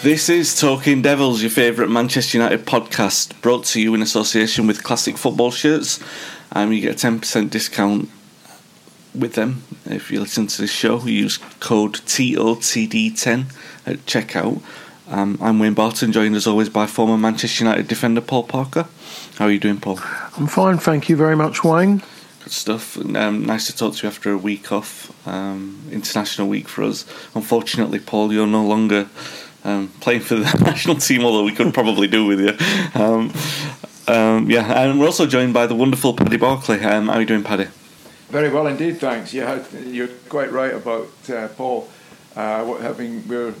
This is Talking Devils, your favourite Manchester United podcast, brought to you in association with Classic Football Shirts. You get a 10% discount with them if you listen to this show. We use code TOTD10 at checkout. I'm Wayne Barton, joined as always by former Manchester United defender Paul Parker. How are you doing, Paul? I'm fine, thank you very much, Wayne. Good stuff. Nice to talk to you after a week off, international week for us. Unfortunately, Paul, you're no longer playing for the national team, although we could probably do with you. And we're also joined by the wonderful Paddy Barclay. How are you doing, Paddy? Very well indeed, thanks. Yeah, you're quite right about Paul. We were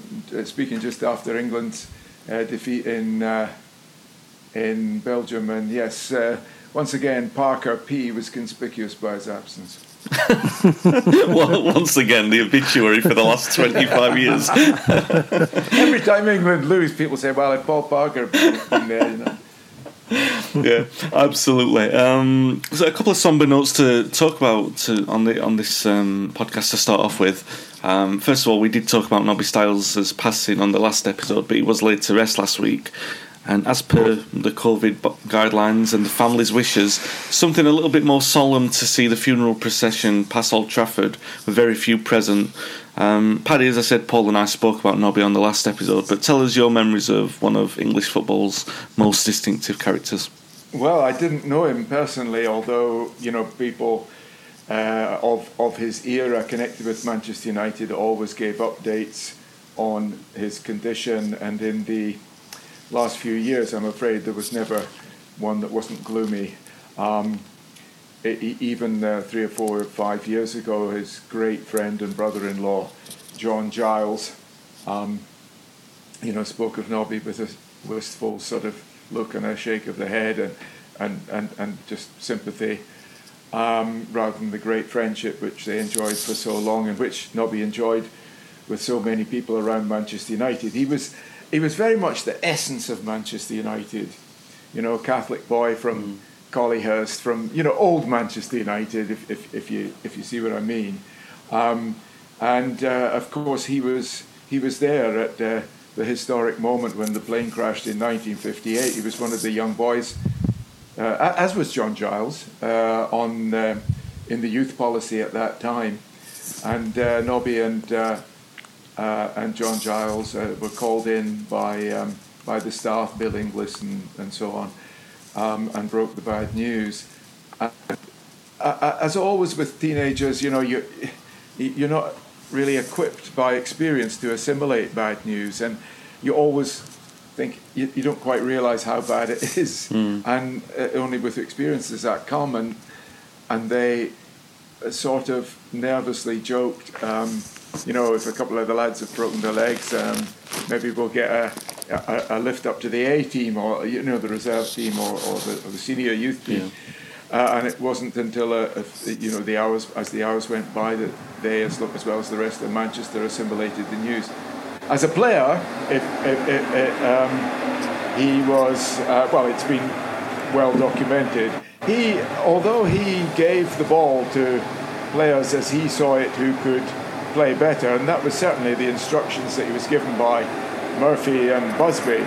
speaking just after England's defeat in Belgium, and yes, once again Parker P was conspicuous by his absence. Well, once again, the obituary for the last 25 years. Every time England lose, people say, well, if Paul Parker had been there, you know. Yeah, absolutely. So a couple of somber notes to talk about on this podcast to start off with. First of all, we did talk about Nobby Stiles' passing on the last episode, but he was laid to rest last week. And as per the COVID guidelines and the family's wishes, something a little bit more solemn to see the funeral procession past Old Trafford with very few present. Paddy, as I said, Paul and I spoke about Nobby on the last episode, but tell us your memories of one of English football's most distinctive characters. Well, I didn't know him personally, although, you know, people of his era connected with Manchester United always gave updates on his condition, and in the last few years, I'm afraid there was never one that wasn't gloomy. Even 3 or 4 or 5 years ago, his great friend and brother-in-law, John Giles, spoke of Nobby with a wistful sort of look and a shake of the head and just sympathy, rather than the great friendship which they enjoyed for so long and which Nobby enjoyed with so many people around Manchester United. He was very much the essence of Manchester United, you know, Catholic boy from Collyhurst, from, you know, old Manchester United, if you see what I mean, of course he was there at the historic moment when the plane crashed in 1958. He was one of the young boys, as was John Giles, in the youth policy at that time, and Nobby and John Giles were called in by the staff, Bill Inglis and so on, and broke the bad news. As always with teenagers, you know, you're not really equipped by experience to assimilate bad news, and you always think you don't quite realise how bad it is, and only with experience does that come. And they sort of nervously joked, you know, if a couple of the lads have broken their legs, maybe we'll get a lift up to the A team, or, you know, the reserve team, or the senior youth team. Yeah. And it wasn't until you know, the hours went by that they, as well as the rest of Manchester, assimilated the news. As a player, he was it's been well documented. Although he gave the ball to players as he saw it who could play better, and that was certainly the instructions that he was given by Murphy and Busby.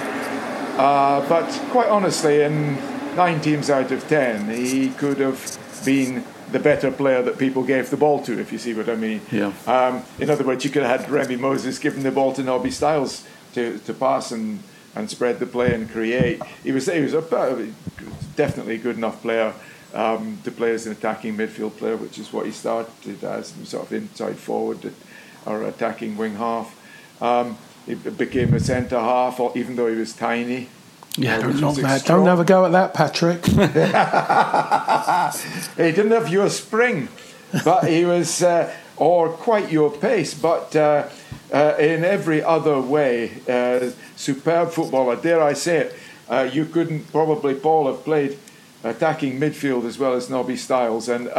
But quite honestly, in 9 teams out of 10, he could have been the better player that people gave the ball to, if you see what I mean. Yeah. In other words, you could have had Remy Moses giving the ball to Nobby Stiles to pass and spread the play and create. He was a definitely good enough player to play as an attacking midfield player, which is what he started as, sort of inside forward or attacking wing half. He became a centre half, or even though he was tiny. Yeah, don't have a go at that, Patrick. He didn't have your spring, but he was, or quite your pace, but in every other way, superb footballer. Dare I say it, you couldn't probably, Paul, have played attacking midfield as well as Nobby Stiles, and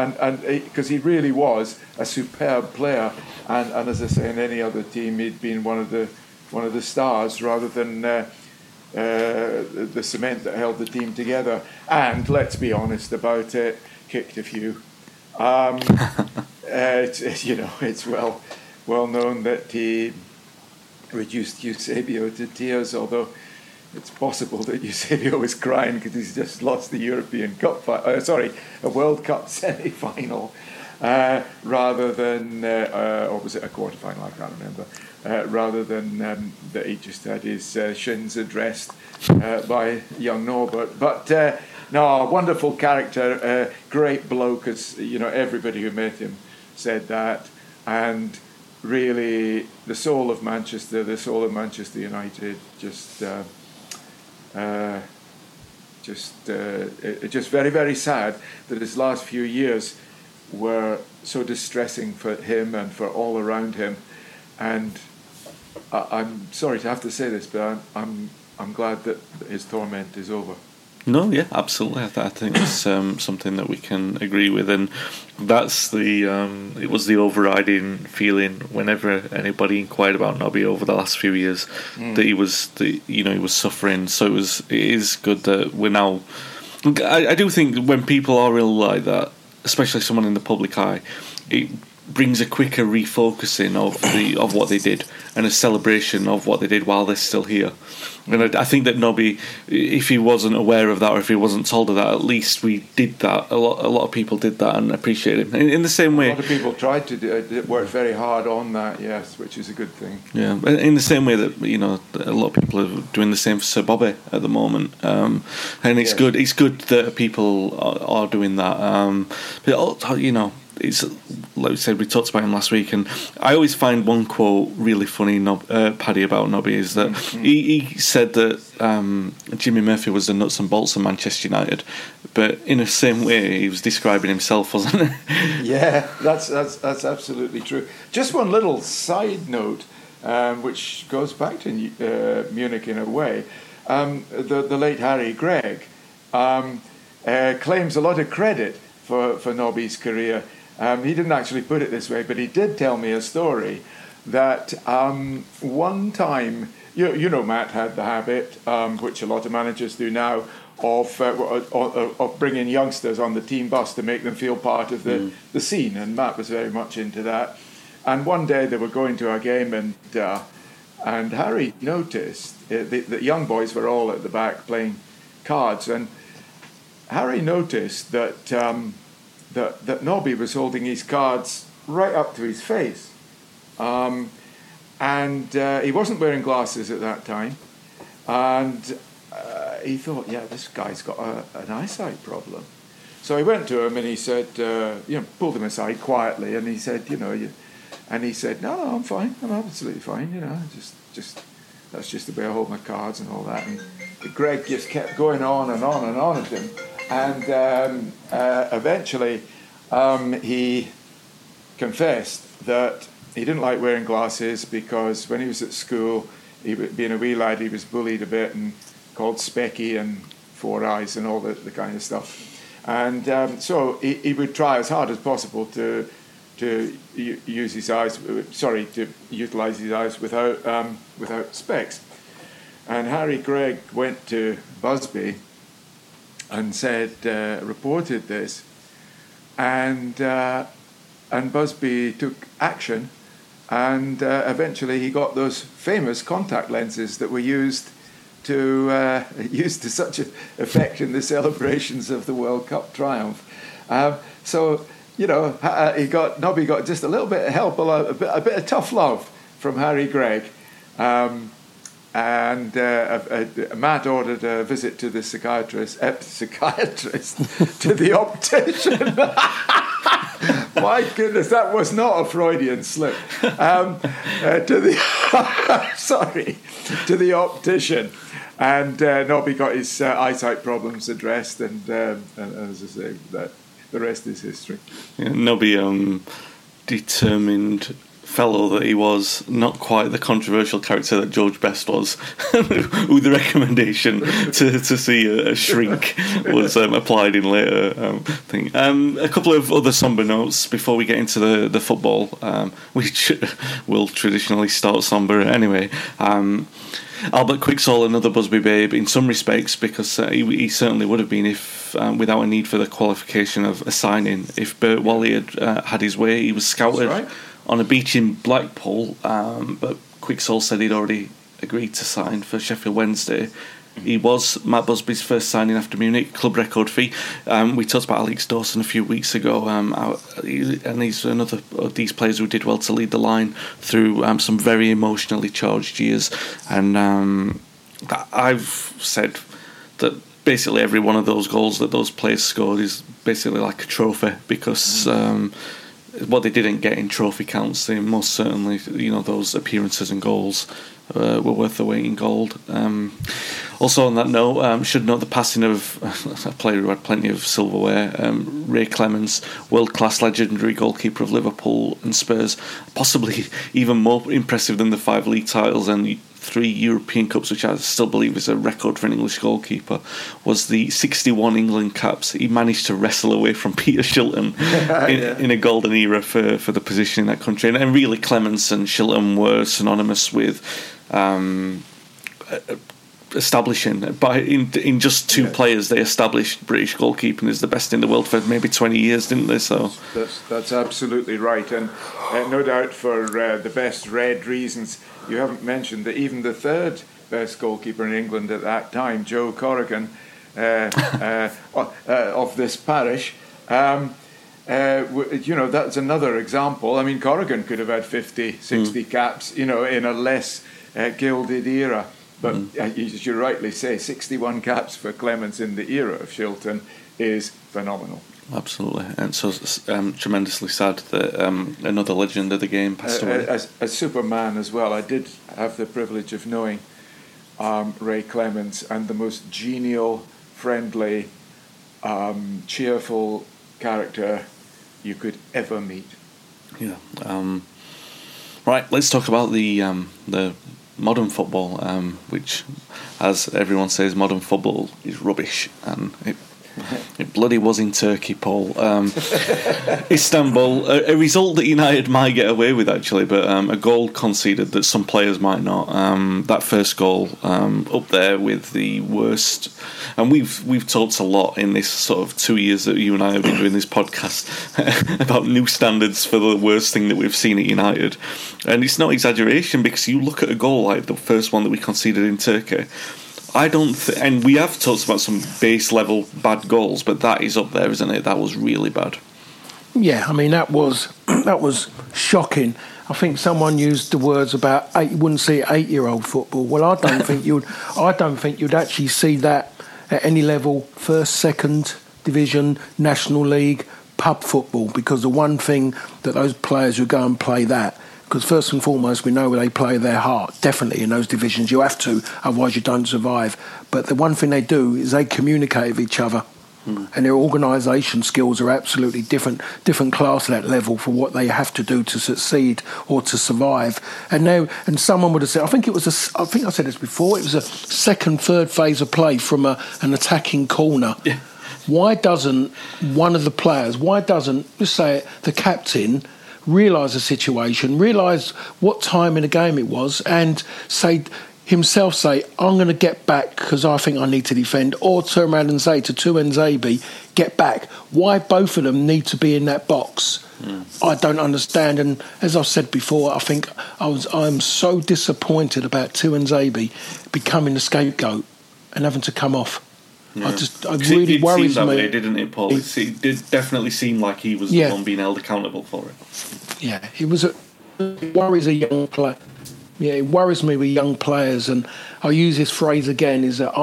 because he really was a superb player, and as I say, in any other team, he'd been one of the stars rather than. The cement that held the team together, and let's be honest about it, kicked a few. It's well known that he reduced Eusebio to tears, although it's possible that Eusebio was crying because he's just lost the a World Cup semi-final, rather than or was it a quarter-final? I can't remember. Rather than that he just had his shins addressed by young Norbert. But no, wonderful character, great bloke, as you know, everybody who met him said that, and really the soul of Manchester, United, just very, very sad that his last few years were so distressing for him and for all around him. And I'm sorry to have to say this, but I'm glad that his torment is over. No, yeah, absolutely. I think it's something that we can agree with, and that's it was the overriding feeling whenever anybody inquired about Nobby over the last few years, that he was, he was suffering. So it is good that we're now. I do think when people are ill like that, especially someone in the public eye, it brings a quicker refocusing of what they did, and a celebration of what they did while they're still here. And I think that Nobby, if he wasn't aware of that, or if he wasn't told of that, at least we did that. A lot of people did that and appreciated him. In the same way, a lot of people tried to work very hard on that, yes, which is a good thing. Yeah, in the same way that, you know, a lot of people are doing the same for Sir Bobby at the moment, and it's good. It's good that people are doing that. But, you know, it's like we said, we talked about him last week, and I always find one quote really funny, Paddy, about Nobby, is that he said that Jimmy Murphy was the nuts and bolts of Manchester United, but in the same way he was describing himself, wasn't he? Yeah, that's absolutely true. Just one little side note, which goes back to Munich in a way. The late Harry Gregg claims a lot of credit for Nobby's career. He didn't actually put it this way, but he did tell me a story that one time, you know, Matt had the habit, which a lot of managers do now, of bringing youngsters on the team bus to make them feel part of the scene, and Matt was very much into that. And one day they were going to a game, and Harry noticed the young boys were all at the back playing cards, and Harry noticed that that Nobby was holding his cards right up to his face, and he wasn't wearing glasses at that time, and he thought, yeah, this guy's got an eyesight problem. So he went to him and he said, pulled him aside quietly, and he said, and he said, no, I'm fine, I'm absolutely fine, just that's just the way I hold my cards and all that. And Greg just kept going on and on and on at him, and eventually he confessed that he didn't like wearing glasses because when he was at school, being a wee lad, he was bullied a bit and called Specky and Four Eyes and all the kind of stuff. And so he would try as hard as possible to utilise his eyes without specs. And Harry Gregg went to Busby and reported this, and Busby took action, and eventually he got those famous contact lenses that were used to such effect in the celebrations of the World Cup triumph. Nobby got just a little bit of help, a bit of tough love from Harry Gregg. Matt ordered a visit to the psychiatrist, to the optician. My goodness, that was not a Freudian slip. To the optician. And Nobby got his eyesight problems addressed, and as I say, that the rest is history. Yeah, Nobby, determined fellow that he was, not quite the controversial character that George Best was, with the recommendation to see a shrink was applied in later thing. A couple of other somber notes before we get into the football, which will traditionally start somber anyway. Albert Quixall, another Busby babe in some respects, because he certainly would have been if without a need for the qualification of a signing. If Bert Wally had had his way, he was scouted on a beach in Blackpool, but Quixall said he'd already agreed to sign for Sheffield Wednesday. He was Matt Busby's first signing after Munich, club record fee. We talked about Alex Dawson a few weeks ago, and he's another of these players who did well to lead the line through some very emotionally charged years. And I've said that basically every one of those goals that those players scored is basically like a trophy, because... what they didn't get in trophy counts, they most certainly, those appearances and goals were worth the weight in gold. Also on that note, should note the passing of a player who had plenty of silverware, Ray Clemence, world-class legendary goalkeeper of Liverpool and Spurs, possibly even more impressive than the 5 league titles and 3 European Cups, which I still believe is a record for an English goalkeeper, was the 61 England caps. He managed to wrestle away from Peter Shilton in a golden era for the position in that country. And really, Clemence and Shilton were synonymous with establishing, by in just 2 players, they established British goalkeeping as the best in the world for maybe 20 years, didn't they? So that's absolutely right, and no doubt for the best read reasons. You haven't mentioned that even the 3rd best goalkeeper in England at that time, Joe Corrigan, of this parish, that's another example. I mean, Corrigan could have had 50, 60 caps, in a less gilded era. But as you rightly say, 61 caps for Clemence in the era of Shilton is phenomenal. Absolutely, and so tremendously sad that another legend of the game passed away. A superman as well. I did have the privilege of knowing Ray Clemence, and the most genial, friendly, cheerful character you could ever meet. Yeah. Right, let's talk about the modern football, which, as everyone says, modern football is rubbish, and it bloody was in Turkey, Paul. Istanbul, a result that United might get away with, actually, but a goal conceded that some players might not. That first goal, up there with the worst. And we've talked a lot in this sort of 2 years that you and I have been doing this podcast about new standards for the worst thing that we've seen at United. And it's not exaggeration, because you look at a goal like the first one that we conceded in Turkey, I don't and we have talked about some base level bad goals, but that is up there, isn't it? That was really bad. Yeah, I mean, that was shocking. I think someone used the words about you wouldn't see 8-year-old football. Well, I don't think you'd actually see that at any level, first, second division, National League, pub football, because the one thing that those players who go and play that, because first and foremost, we know they play their heart, definitely in those divisions. You have to, otherwise you don't survive. But the one thing they do is they communicate with each other. Mm. And their organisation skills are absolutely different class at that level for what they have to do to succeed or to survive. And now, and someone would have said, I think I said this before, it was a second, third phase of play from an attacking corner. Yeah. Why doesn't one of the players, just say it, the captain, realise the situation, realise what time in the game it was, and say, I'm going to get back because I think I need to defend, or turn around and say to Tuanzebe, get back. Why both of them need to be in that box? Mm. I don't understand. And as I've said before, I think I'm so disappointed about Tuanzebe becoming the scapegoat and having to come off. Yeah. It worries me. Way, didn't it, Paul? It did definitely seem like he was the one being held accountable for it. Yeah, it worries a young player. Yeah, it worries me with young players, and I'll use this phrase again: is that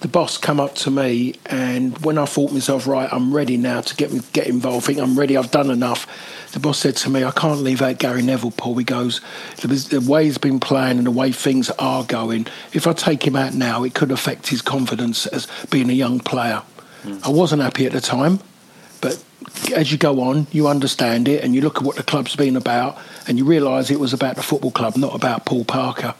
the boss come up to me, and when I thought myself, right, I'm ready now to get involved. I think I'm ready. I've done enough. The boss said to me, I can't leave out Gary Neville, Paul. He goes, the way he's been playing and the way things are going, if I take him out now, it could affect his confidence as being a young player. Mm. I wasn't happy at the time, but as you go on, you understand it and you look at what the club's been about and you realise it was about the football club, not about Paul Parker.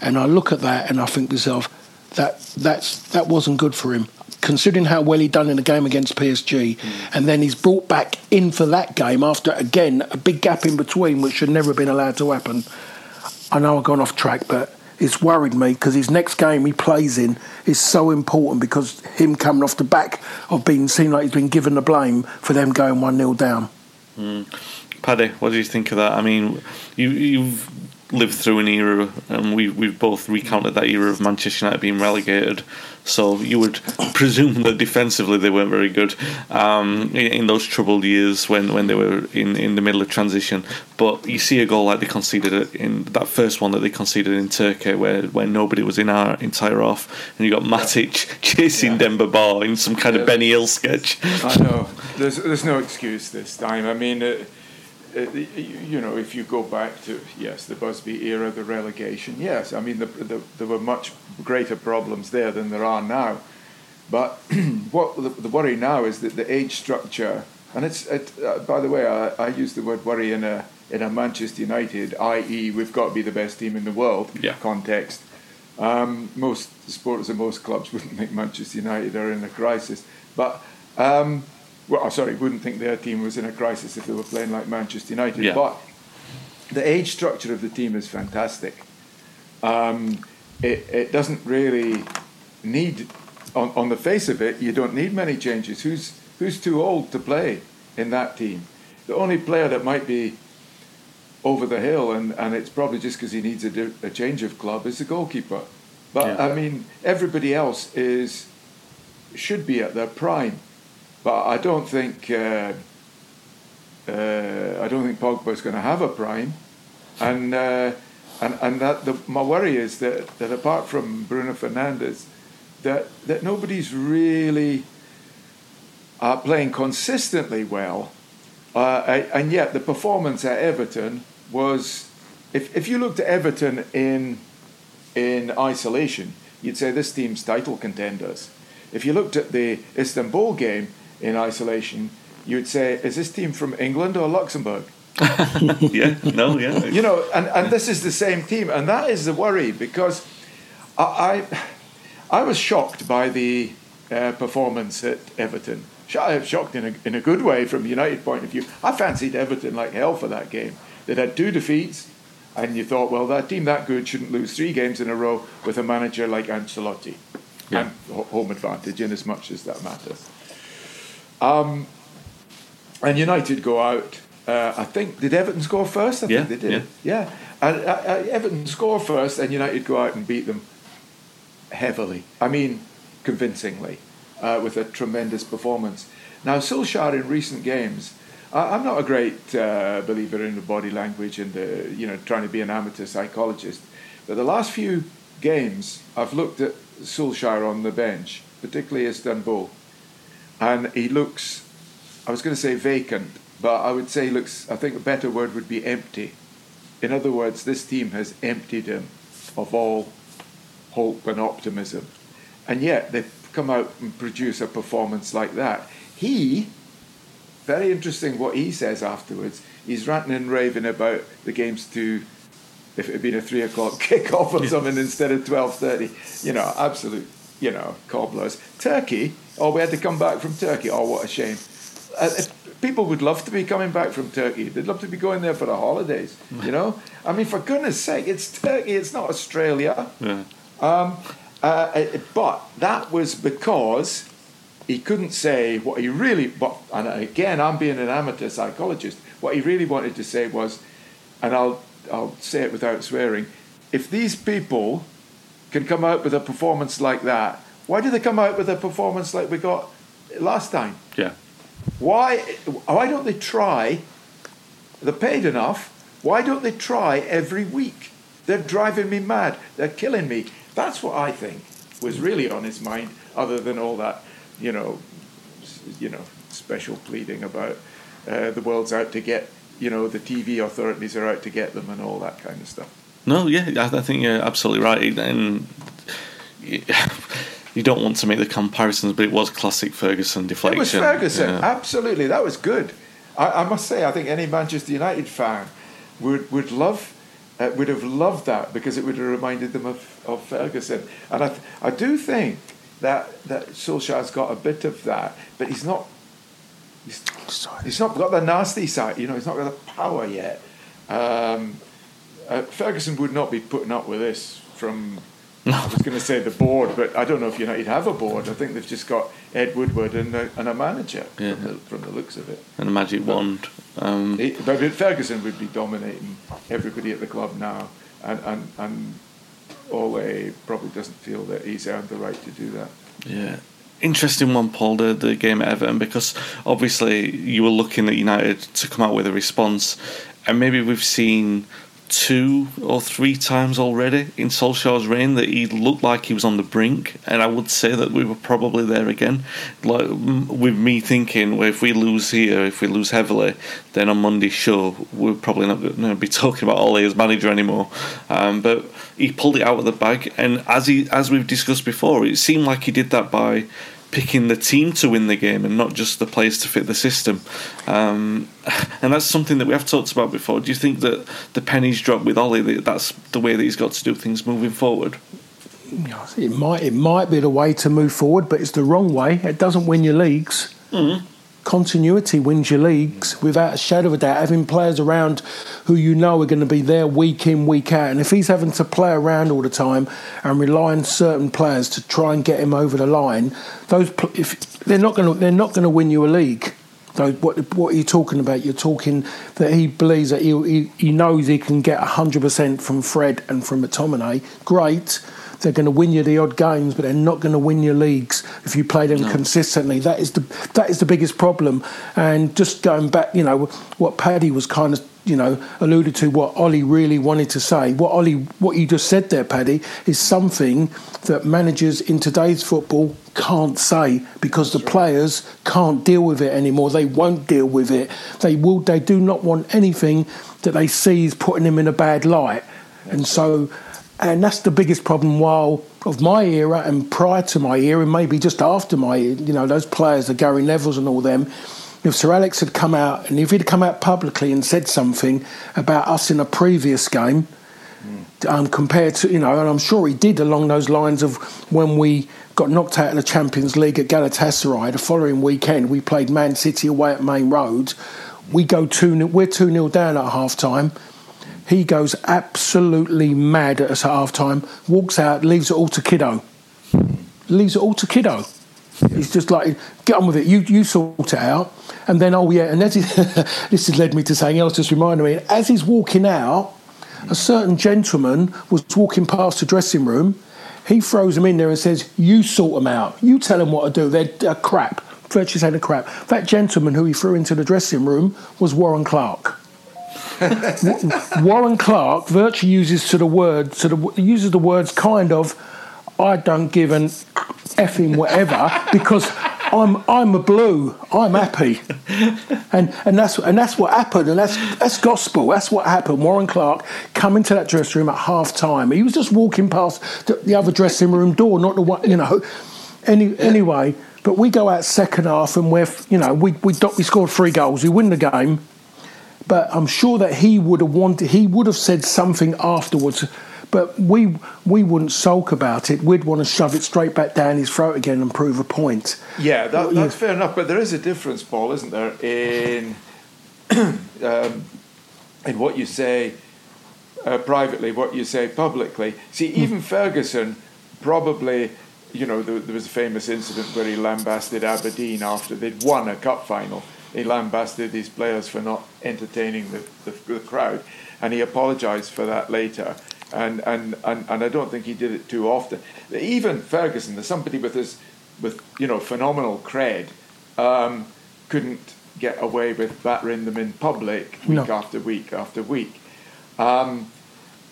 And I look at that and I think to myself, that wasn't good for him, considering how well he done in the game against PSG. Mm. And then he's brought back in for that game after, again, a big gap in between, which should never have been allowed to happen. I know I've gone off track, but it's worried me because his next game he plays in is so important, because him coming off the back of being seen like he's been given the blame for them going 1-0 down. Mm. Paddy, what do you think of that? I mean, you've lived through an era, and we've both recounted that era of Manchester United being relegated, so you would presume that defensively they weren't very good in those troubled years when they were in the middle of transition. But you see a goal like they conceded in that first one that they conceded in Turkey, where nobody was in our entire off, and you got Matic chasing Demba Ba in some kind of Benny Hill sketch. I know there's no excuse this time. I mean, you know, if you go back to the Busby era, the relegation, I mean, there were much greater problems there than there are now. But what the worry now is that the age structure, and by the way, I use the word worry in a Manchester United, i.e., we've got to be the best team in the world context. Most sports and most clubs wouldn't think Manchester United are in a crisis, but. Wouldn't think their team was in a crisis if they were playing like Manchester United. Yeah. But the age structure of the team is fantastic. It doesn't really need, on the face of it, you don't need many changes. Who's too old to play in that team? The only player that might be over the hill, and it's probably just because he needs a change of club, is the goalkeeper. But, I mean, everybody else should be at their prime. But I don't think Pogba is going to have a prime, and that my worry is that apart from Bruno Fernandes, that nobody's really playing consistently well, and yet the performance at Everton was, if you looked at Everton in isolation, you'd say this team's title contenders. If you looked at the Istanbul game in isolation, you would say, is this team from England or Luxembourg? You know, and this is the same team, and that is the worry, because I was shocked by the performance at Everton. Shocked in a good way from a United point of view. I fancied Everton like hell for that game. They'd had 2 defeats, and you thought, well, that team that good shouldn't lose 3 games in a row with a manager like Ancelotti. Yeah. And home advantage, in as much as that matters. And United go out. I think, did Everton score first? I think they did. Yeah. And Everton score first, and United go out and beat them heavily. I mean, convincingly, with a tremendous performance. Now, Solskjaer in recent games, I'm not a great believer in the body language and trying to be an amateur psychologist, but the last few games, I've looked at Solskjaer on the bench, particularly Istanbul, and he looks, I was going to say vacant, but I would say looks, I think a better word would be empty. In other words, this team has emptied him of all hope and optimism, and yet they come out and produce a performance like that. He, very interesting what he says afterwards, he's ranting and raving about the game's to, if it had been a 3 o'clock kick-off or something instead of 12:30, absolute, cobblers. Turkey, we had to come back from Turkey. Oh, what a shame. People would love to be coming back from Turkey. They'd love to be going there for the holidays, I mean, for goodness sake, it's Turkey, it's not Australia. Yeah. But that was because he couldn't say what he really... And again, I'm being an amateur psychologist. What he really wanted to say was, and I'll say it without swearing, if these people can come out with a performance like that, why do they come out with a performance like we got last time? Yeah. Why don't they try? They're paid enough. Why don't they try every week? They're driving me mad. They're killing me. That's what I think was really on his mind, other than all that, special pleading about the world's out to get, the TV authorities are out to get them and all that kind of stuff. No, yeah, I think you're absolutely right. And you don't want to make the comparisons, but it was classic Ferguson deflection. It was Ferguson, yeah. Absolutely. That was good. I must say, I think any Manchester United fan would love... would have loved that, because it would have reminded them of Ferguson. And I do think that Solskjaer's got a bit of that, but he's not got the nasty side, he's not got the power yet. Ferguson would not be putting up with this from, I was going to say the board, but I don't know if United have a board. I think they've just got Ed Woodward and a manager, yeah, from the looks of it. And a magic wand. But Ferguson would be dominating everybody at the club now, and Ole probably doesn't feel that he's earned the right to do that. Yeah. Interesting one, Paul, the game at Everton, because obviously you were looking at United to come out with a response, and maybe we've seen 2 or 3 times already in Solskjaer's reign that he looked like he was on the brink, and I would say that we were probably there again. Like, with me thinking, well, if we lose here, if we lose heavily, then on Monday's show we're probably not going to be talking about Ole as manager anymore. But he pulled it out of the bag, and as we've discussed before, it seemed like he did that by picking the team to win the game and not just the players to fit the system. And that's something that we have talked about before. Do you think that the pennies dropped with Ole, that's the way that he's got to do things moving forward? It might be the way to move forward, but it's the wrong way. It doesn't win your leagues. Mm-hmm. Continuity wins your leagues, without a shadow of a doubt. Having players around who are going to be there week in, week out. And if he's having to play around all the time and rely on certain players to try and get him over the line, they're not going to win you a league. So what are you talking about? You're talking that he believes that he knows he can get 100% from Fred and from McTominay. Great. They're going to win you the odd games, but they're not going to win your leagues if you play them consistently. That is the biggest problem. And just going back, what Paddy was kind of, alluded to, what Ole really wanted to say. What you just said there, Paddy, is something that managers in today's football can't say, because the players can't deal with it anymore. They won't deal with it. They do not want anything that they see is putting them in a bad light. And so... And that's the biggest problem of my era and prior to my era, and maybe just after my era, those players, the Gary Nevilles and all them. If Sir Alex had come out, and if he'd come out publicly and said something about us in a previous game, compared to, and I'm sure he did, along those lines of when we got knocked out of the Champions League at Galatasaray, the following weekend we played Man City away at Main Road. We're 2-0 down at half-time. He goes absolutely mad at us at half-time, walks out, leaves it all to Kiddo. He's just like, get on with it, you sort it out. And then, and as he, this has led me to saying else, just reminded me, as he's walking out, a certain gentleman was walking past the dressing room. He throws him in there and says, you sort them out. You tell them what to do. They're crap. Virtually saying they're crap. That gentleman who he threw into the dressing room was Warren Clark. Warren Clark virtually uses the words kind of, I don't give an effing whatever because I'm a blue. I'm happy, and that's what happened, and that's gospel. That's what happened. Warren Clark come into that dressing room at half time. He was just walking past the other dressing room door, not the one, you know. Anyway, but we go out second half, and we scored 3 goals. We win the game, but I'm sure that he would have said something afterwards. But we wouldn't sulk about it. We'd want to shove it straight back down his throat again and prove a point. Yeah, that's fair enough. But there is a difference, Paul, isn't there, in what you say privately, what you say publicly. See, even Ferguson probably, you know, there was a famous incident where he lambasted Aberdeen after they'd won a cup final. He lambasted his players for not entertaining the crowd, and he apologised for that later. And I don't think he did it too often. Even Ferguson, there's somebody with phenomenal cred, couldn't get away with battering them in public week after week. And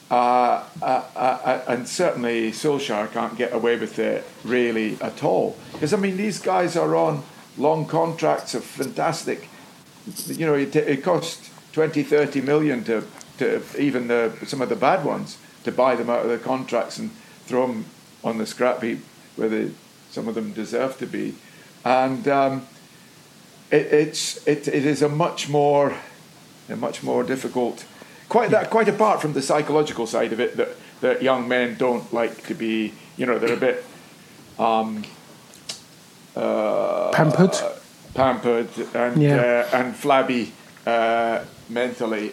certainly Solskjaer can't get away with it really at all. Because, I mean, these guys are on long contracts of fantastic... You know, it cost 20, 30 million to even some of the bad ones, to buy them out of their contracts and throw them on the scrap heap where some of them deserve to be. And it is a much more difficult. Quite apart from the psychological side of it, that young men don't like to be. You know, they're a bit pampered, and flabby. Mentally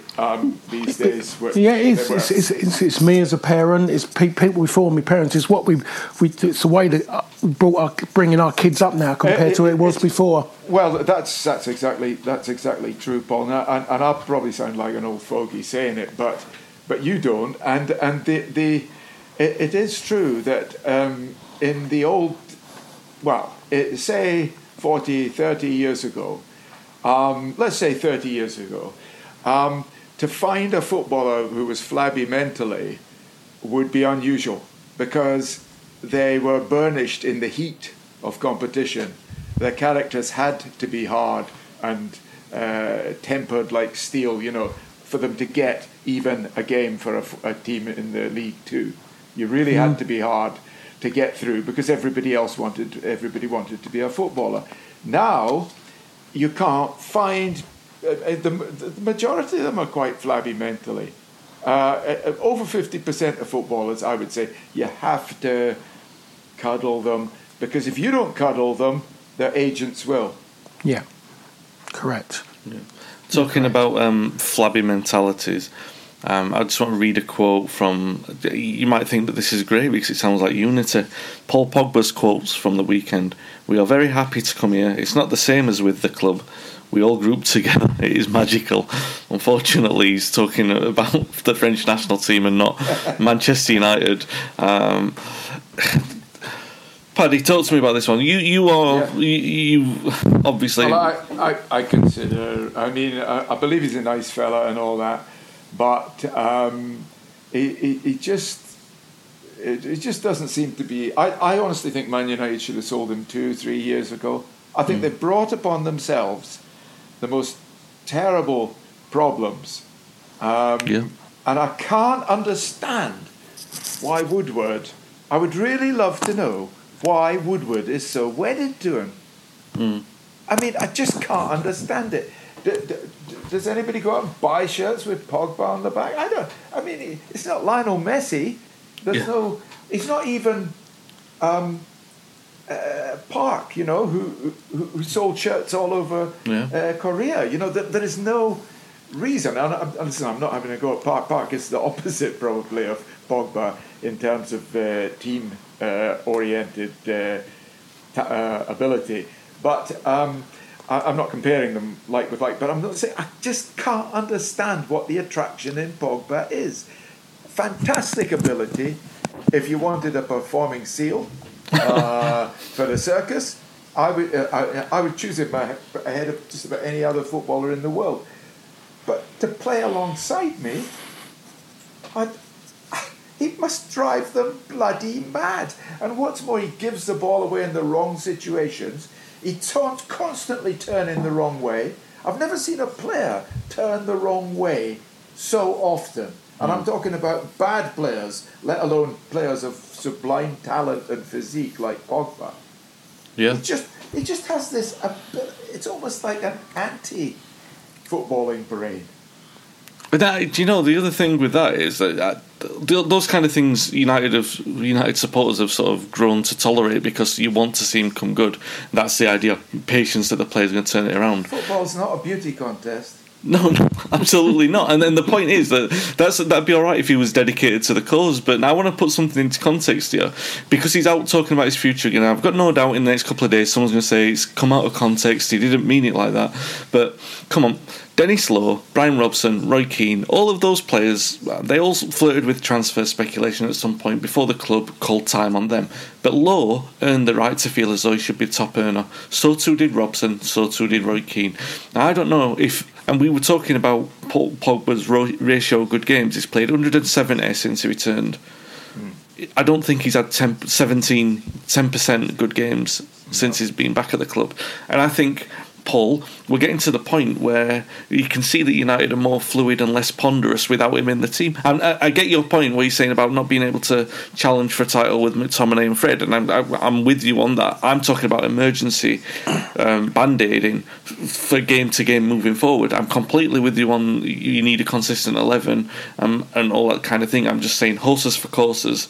these days. It's me as a parent. It's people before me, parents. It's what we. It's the way that bringing our kids up now compared to what it was before. Well, that's exactly true, Paul. And I'll probably sound like an old fogey saying it, but you don't. And it is true that in the old, say 40, 30 years ago. Let's say 30 years ago, to find a footballer who was flabby mentally would be unusual because they were burnished in the heat of competition. Their characters had to be hard and tempered like steel, you know, for them to get even a game for a team in the League Two. You really had to be hard to get through because everybody wanted to be a footballer. Now... you can't find... the majority of them are quite flabby mentally. Over 50% of footballers, I would say, you have to cuddle them, because if you don't cuddle them, their agents will. Yeah, correct. Yeah. Talking about flabby mentalities, I just want to read a quote from... You might think that this is great because it sounds like unity. Paul Pogba's quotes from the weekend. We are very happy to come here. It's not the same as with the club. We all group together. It is magical. Unfortunately, he's talking about the French national team and not Manchester United. Paddy, talk to me about this one. You obviously... Well, I consider... I mean, I believe he's a nice fella and all that. But it just doesn't seem to be... I honestly think Man United should have sold him 2-3 years ago. I think they've brought upon themselves the most terrible problems. And I can't understand why Woodward... I would really love to know why Woodward is so wedded to him. Mm. I mean, I just can't understand it. Does anybody go out and buy shirts with Pogba on the back? I mean, it's not Lionel Messi. There's no. It's not even Park. You know, who sold shirts all over Korea. You know, there is no reason. And listen, I'm not having a go at Park. Park is the opposite, probably, of Pogba in terms of team-oriented ability, but. I'm not comparing them like with like, but I'm not saying, I just can't understand what the attraction in Pogba is. Fantastic ability. If you wanted a performing seal for the circus, I would choose him ahead of just about any other footballer in the world. But to play alongside me, I He must drive them bloody mad. And what's more, he gives the ball away in the wrong situations. He can't constantly turn in the wrong way. I've never seen a player turn the wrong way so often. And I'm talking about bad players, let alone players of sublime talent and physique like Pogba. Yeah. He just has this, it's almost like an anti-footballing brain. But that, you know, the other thing with that is that those kind of things United supporters have sort of grown to tolerate because you want to see him come good. That's the idea of patience that the player's going to turn it around. Football's not a beauty contest. No, absolutely not. And then the point is that'd be all right if he was dedicated to the cause. But now I want to put something into context here, because he's out talking about his future again. I've got no doubt in the next couple of days someone's going to say it's come out of context, he didn't mean it like that. But come on, Dennis Law, Brian Robson, Roy Keane, all of those players, they all flirted with transfer speculation at some point before the club called time on them. But Law earned the right to feel as though he should be top earner. So too did Robson, so too did Roy Keane. Now, I don't know if... And we were talking about Paul Pogba's ratio of good games. He's played 170 since he returned. I don't think he's had 10% good games since he's been back at the club. And I think... Paul, we're getting to the point where you can see that United are more fluid and less ponderous without him in the team. And I get your point where you're saying about not being able to challenge for a title with McTominay and Fred, and I'm with you on that. I'm talking about emergency band-aiding for game-to-game moving forward. I'm completely with you on you need a consistent 11 and all that kind of thing. I'm just saying horses for courses.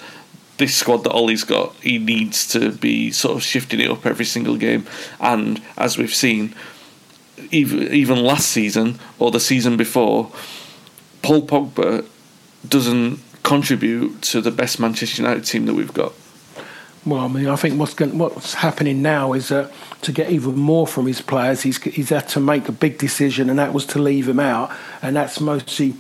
This squad that Ollie's got, he needs to be sort of shifting it up every single game. And as we've seen, even last season or the season before, Paul Pogba doesn't contribute to the best Manchester United team that we've got. Well, I mean, I think what's happening now is that to get even more from his players, he's had to make a big decision, and that was to leave him out. And that's mostly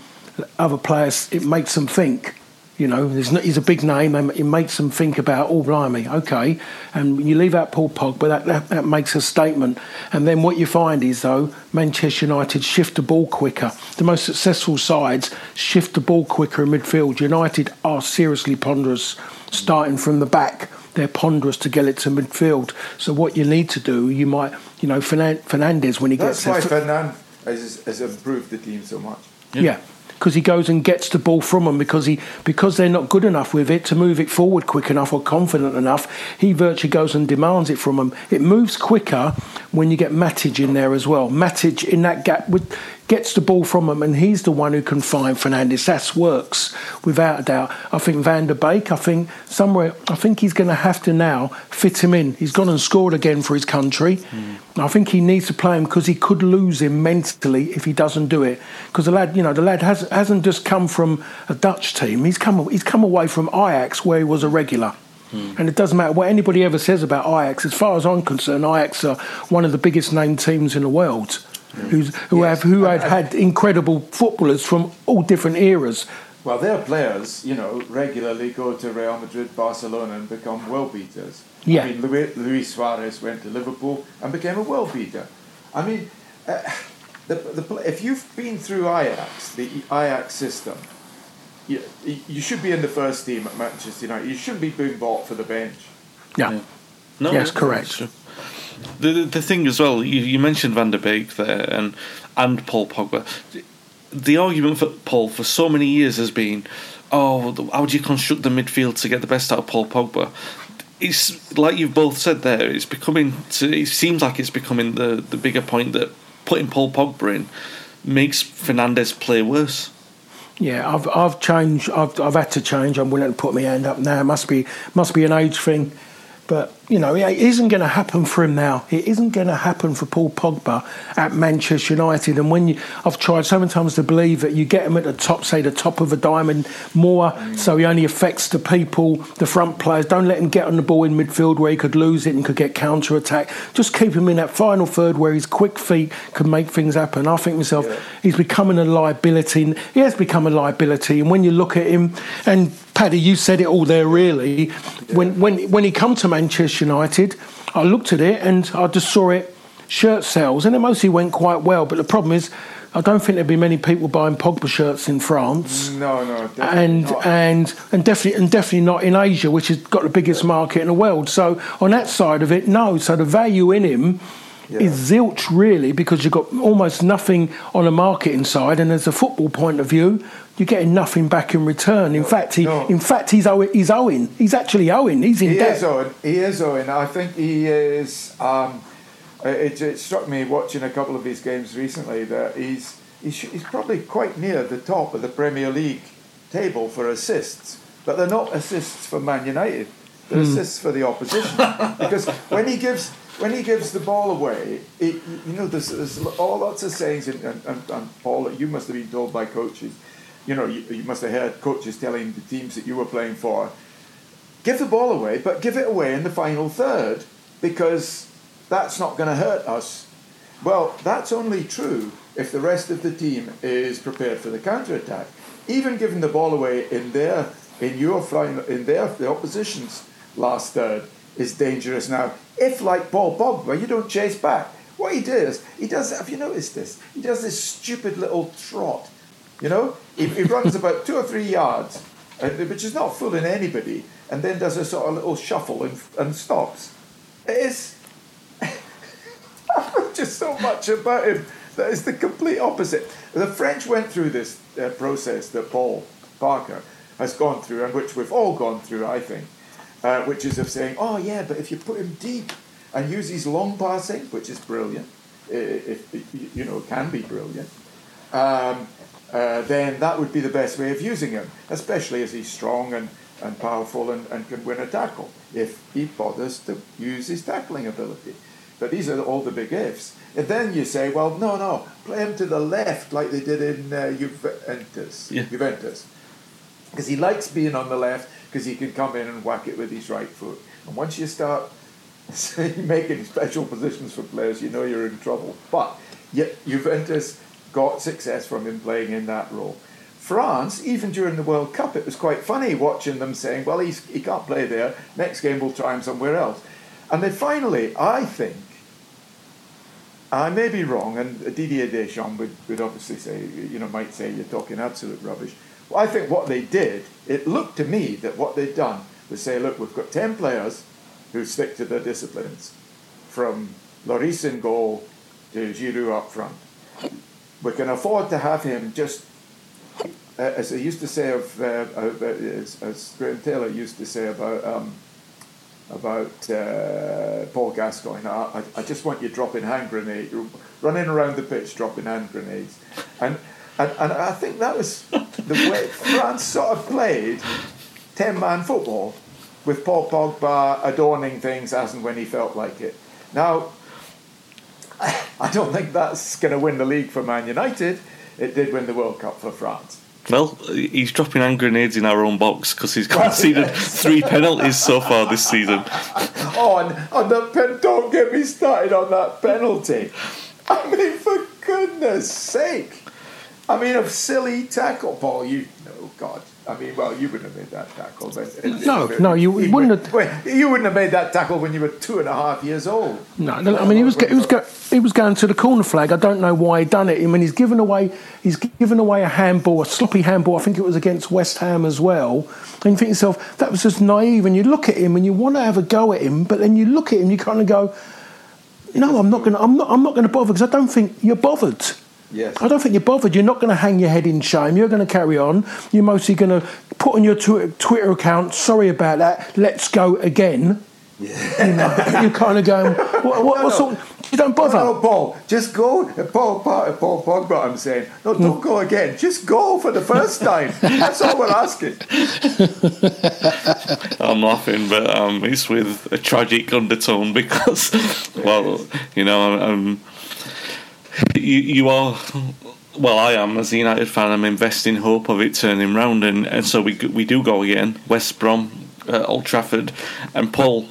other players, it makes them think. You know, he's a big name, and it makes them think about, oh, blimey, okay. And when you leave out Paul Pogba, that makes a statement. And then what you find is, though, Manchester United shift the ball quicker. The most successful sides shift the ball quicker in midfield. United are seriously ponderous, starting from the back. They're ponderous to get it to midfield. So what you need to do, you might, you know, Fernandes, when he gets... That's why Fernandes has improved the team so much. Yeah. Because he goes and gets the ball from them, because they're not good enough with it to move it forward quick enough or confident enough. He virtually goes and demands it from them. It moves quicker when you get Matic in there as well. Matic in that gap gets the ball from them, and he's the one who can find Fernandes. That works without a doubt. I think Van der Beek, I think he's going to have to now fit him in. He's gone and scored again for his country. I think he needs to play him, because he could lose him mentally if he doesn't do it. Because the lad hasn't just come from a Dutch team. He's come away from Ajax, where he was a regular. And it doesn't matter what anybody ever says about Ajax. As far as I'm concerned, Ajax are one of the biggest named teams in the world. Who have had incredible footballers from all different eras. Well, their players, you know, regularly go to Real Madrid, Barcelona, and become world beaters. Yeah. I mean, Luis Suarez went to Liverpool and became a world beater. I mean, if you've been through Ajax, the Ajax system, you should be in the first team at Manchester United. You shouldn't be being bought for the bench. Yeah. No. Yes, correct. The thing as well, you mentioned Van der Beek there and Paul Pogba. The argument for Paul for so many years has been, how do you construct the midfield to get the best out of Paul Pogba? It's like you've both said there. It seems like it's becoming the bigger point that putting Paul Pogba in makes Fernandes play worse. Yeah, I've changed. I've had to change. I'm willing to put my hand up now. It must be an age thing. But, you know, it isn't going to happen for him now. It isn't going to happen for Paul Pogba at Manchester United. And I've tried so many times to believe that you get him at the top, say the top of a diamond more, so he only affects the people, the front players. Don't let him get on the ball in midfield where he could lose it and could get counter-attack. Just keep him in that final third where his quick feet can make things happen. I think myself, he's becoming a liability. He has become a liability. And when you look at him, and Paddy, you said it all there really, when he come to Manchester United, I looked at it and I just saw it shirt sales, and it mostly went quite well. But the problem is, I don't think there'd be many people buying Pogba shirts in France. No, and definitely not in Asia, which has got the biggest market in the world. So on that side of it, no. So the value in him is zilch, really, because you've got almost nothing on the marketing side, and as a football point of view, you're getting nothing back in return. In fact, he's owing. He's actually owing. He's in debt. He is owing. I think he is. It struck me watching a couple of his games recently that he's probably quite near the top of the Premier League table for assists, but they're not assists for Man United. They're assists for the opposition, because when he gives the ball away, there's all lots of sayings, and Paul, you must have been told by coaches, you must have heard coaches telling the teams that you were playing for, give the ball away, but give it away in the final third, because that's not going to hurt us. Well, that's only true if the rest of the team is prepared for the counter-attack. Even giving the ball away in the opposition's last third is dangerous now. If, like Paul Pogba, you don't chase back, what he does, have you noticed this? He does this stupid little trot, He runs about 2 or 3 yards, which is not fooling anybody, and then does a sort of little shuffle and stops. It is... just so much about him that is the complete opposite. The French went through this process that Paul Parker has gone through, and which we've all gone through, I think, which is of saying, but if you put him deep and use his long passing, which is brilliant, if can be brilliant, then that would be the best way of using him, especially as he's strong and powerful and can win a tackle if he bothers to use his tackling ability. But these are all the big ifs. And then you say, well, no, play him to the left like they did in Juventus. Because he likes being on the left because he can come in and whack it with his right foot. And once you start making special positions for players, you're in trouble. But yet Juventus got success from him playing in that role. France, even during the World Cup, it was quite funny watching them saying, well, he can't play there. Next game we'll try him somewhere else. And then finally, I think, I may be wrong, and Didier Deschamps would obviously say, might say you're talking absolute rubbish. Well, I think what they did, it looked to me that what they'd done was say, look, we've got 10 players who stick to their disciplines, from Lloris in goal to Giroud up front. We can afford to have him just, as they used to say as Graham Taylor used to say about Paul Gascoigne. I just want you dropping hand grenades, running around the pitch dropping hand grenades. And I think that was the way France sort of played 10-man football, with Paul Pogba adorning things as and when he felt like it. Now, I don't think that's going to win the league for Man United. It did win the World Cup for France. Well, he's dropping hand grenades in our own box because he's conceded three penalties so far this season. Don't get me started on that penalty. I mean, for goodness sake. I mean, a silly tackle, Paul. God. I mean, well, you wouldn't have made that tackle. You wouldn't have. You wouldn't have made that tackle when you were 2.5 years old. No, I mean, he was going to the corner flag. I don't know why he done it. I mean, he's given away a handball, a sloppy handball. I think it was against West Ham as well. And you think to yourself, that was just naive. And you look at him and you want to have a go at him, but then you look at him, you kind of go, no, I'm not going to bother, because I don't think you're bothered. Yes. I don't think you're bothered. You're not going to hang your head in shame. You're going to carry on. You're mostly going to put on your Twitter account, sorry about that, let's go again. Yeah. You're kind of going, what sort? You don't bother. No, Paul, just go. Paul Pogba, I'm saying, don't go again. Just go for the first time. That's all we're asking. I'm laughing, but it's with a tragic undertone because, I am, as a United fan, I'm investing hope of it turning round, and so we do go again. West Brom, Old Trafford, and Paul,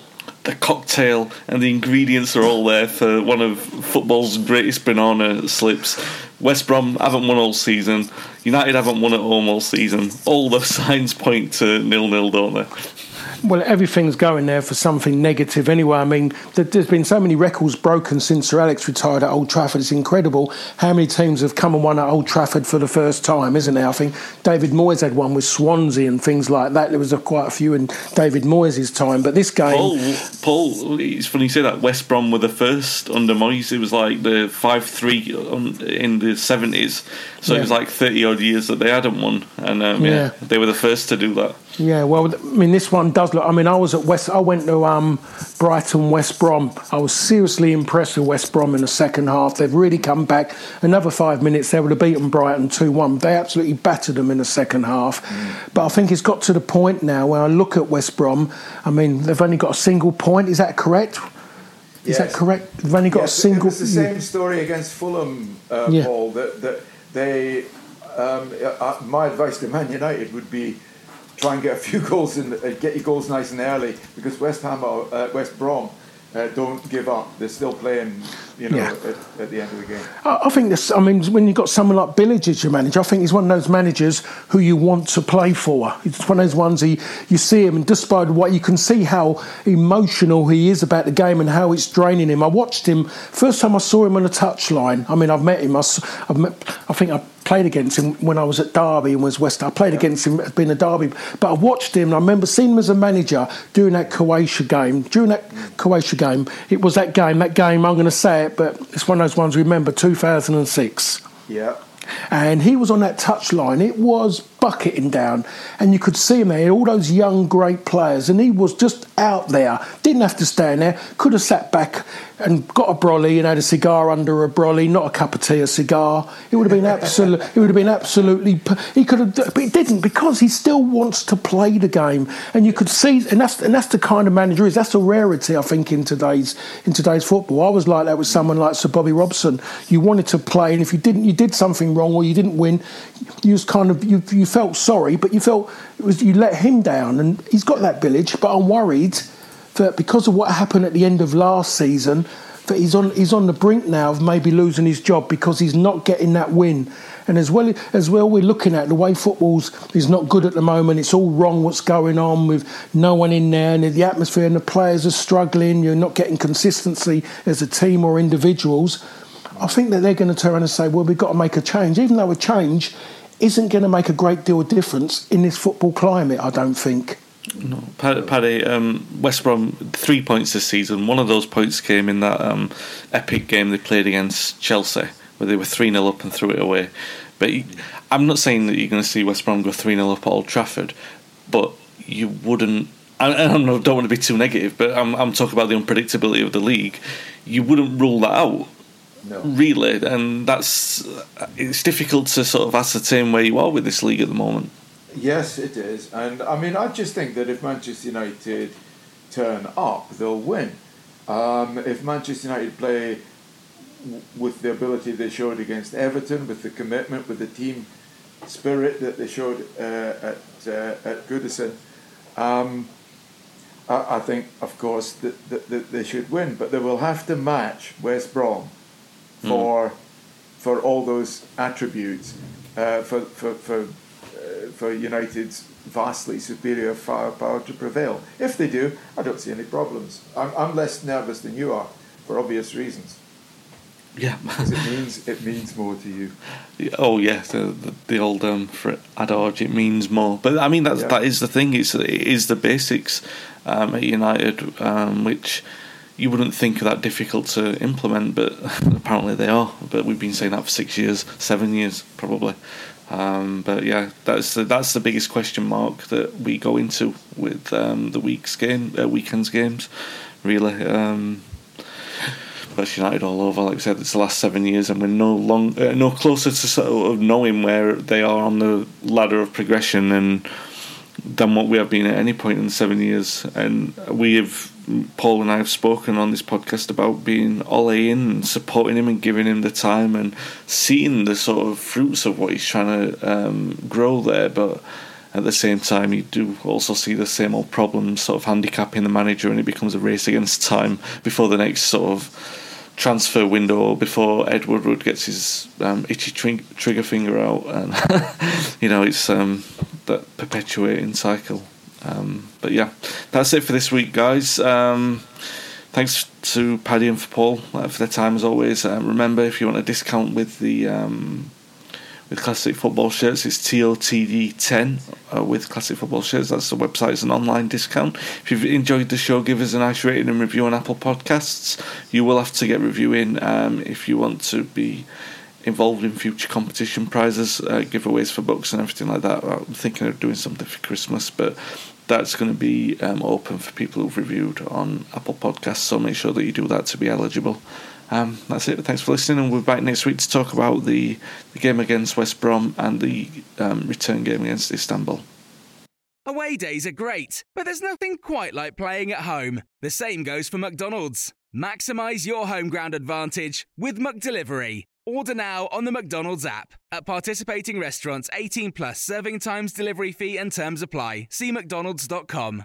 the cocktail and the ingredients are all there for one of football's greatest banana slips. West Brom haven't won all season, United haven't won at home all season. All the signs point to 0-0, don't they? Well, everything's going there for something negative anyway. I mean, there's been so many records broken since Sir Alex retired at Old Trafford. It's incredible how many teams have come and won at Old Trafford for the first time, isn't there? I think David Moyes had one with Swansea and things like that. There was quite a few in David Moyes' time. But this game... Paul, it's funny you say that. West Brom were the first under Moyes. It was like the 5-3 in the 70s. So it was like 30-odd years that they hadn't won. And they were the first to do that. Yeah, well, I mean, this one does look... I mean, I went to Brighton, West Brom. I was seriously impressed with West Brom in the second half. They've really come back. Another 5 minutes, they would have beaten Brighton 2-1. They absolutely battered them in the second half. Mm. But I think it's got to the point now where I look at West Brom. I mean, they've only got a single point. Is that correct? Yes. Is that correct? They've only got a single... It's the same story against Fulham, Paul, that they... my advice to Man United would be... try and get a few goals and get your goals nice and early, because West Brom don't give up. They're still playing, at the end of the game. I think this. I mean, when you've got someone like Billage as your manager, I think he's one of those managers who you want to play for. It's one of those ones you see him, and despite what you can see how emotional he is about the game and how it's draining him. I watched him first time I saw him on the touchline. I mean, I've met him. I think I played against him when I was at Derby and was West. I played against him being a Derby, but I watched him. And I remember seeing him as a manager during that Croatia game. It was that game. That game. I'm going to say it, but it's one of those ones. Remember 2006. Yeah. And he was on that touchline. It was bucketing down, and you could see him there, all those young great players, and he was just out there, didn't have to stand there, could have sat back and got a brolly and had a cigar under a brolly, not a cup of tea, a cigar. It would have been absolutely he could have, but he didn't, because he still wants to play the game. And you could see, and that's the kind of manager is. That's a rarity, I think, in today's football. I was like that with someone like Sir Bobby Robson. You wanted to play, and if you didn't, you did something wrong or you didn't win, you was kind of you felt sorry, but you felt it was, you let him down. And he's got that Village, but I'm worried that because of what happened at the end of last season, that he's on the brink now of maybe losing his job because he's not getting that win. And as well, we're looking at the way football's is not good at the moment. It's all wrong what's going on with no one in there, and the atmosphere, and the players are struggling. You're not getting consistency as a team or individuals. I think that they're going to turn around and say, well, we've got to make a change, even though a change isn't going to make a great deal of difference in this football climate, I don't think. No, Paddy, West Brom 3 points this season. One of those points came in that epic game they played against Chelsea, where they were 3-0 up and threw it away. But I'm not saying that you're going to see West Brom go 3-0 up at Old Trafford, but you wouldn't. I don't want to be too negative, but I'm talking about the unpredictability of the league. You wouldn't rule that out. No. Really, and it's difficult to sort of ascertain where you are with this league at the moment. Yes, it is. And I mean, I just think that if Manchester United turn up, they'll win. If Manchester United play with the ability they showed against Everton, with the commitment, with the team spirit that they showed at Goodison, I think, of course, that they should win. But they will have to match West Brom for all those attributes, for United's vastly superior firepower to prevail. If they do, I don't see any problems. I'm less nervous than you are, for obvious reasons. Yeah, because it means more to you. Oh yeah, the old adage, it means more. But I mean that is the thing. It is the basics at United, which. You wouldn't think that difficult to implement, but apparently they are. But we've been saying that for 6 years, 7 years probably. But yeah, that's the biggest question mark that we go into with the weekend's games, really. That's United all over. Like I said, it's the last 7 years, and we're no closer to sort of knowing where they are on the ladder of progression than what we have been at any point in 7 years. And Paul and I have spoken on this podcast about being all in and supporting him and giving him the time and seeing the sort of fruits of what he's trying to grow there. But at the same time, you do also see the same old problems sort of handicapping the manager, and it becomes a race against time before the next sort of transfer window, before Ed Woodward gets his itchy trigger finger out. And, it's that perpetuating cycle. But yeah, that's it for this week, guys. Thanks to Paddy and for Paul for their time as always. Remember, if you want a discount with the with Classic Football Shirts, it's TOTD10 with Classic Football Shirts. That's the website. It's an online discount. If you've enjoyed the show, give us a nice rating and review on Apple Podcasts. You will have to get review in if you want to be involved in future competition prizes, giveaways for books and everything like that. I'm thinking of doing something for Christmas, but that's going to be open for people who've reviewed on Apple Podcasts, so make sure that you do that to be eligible. That's it. Thanks for listening, and we'll be back next week to talk about the game against West Brom and the return game against Istanbul. Away days are great, but there's nothing quite like playing at home. The same goes for McDonald's. Maximise your home ground advantage with McDelivery. Order now on the McDonald's app. At participating restaurants, 18 plus, serving times, delivery fee and terms apply. See mcdonalds.com.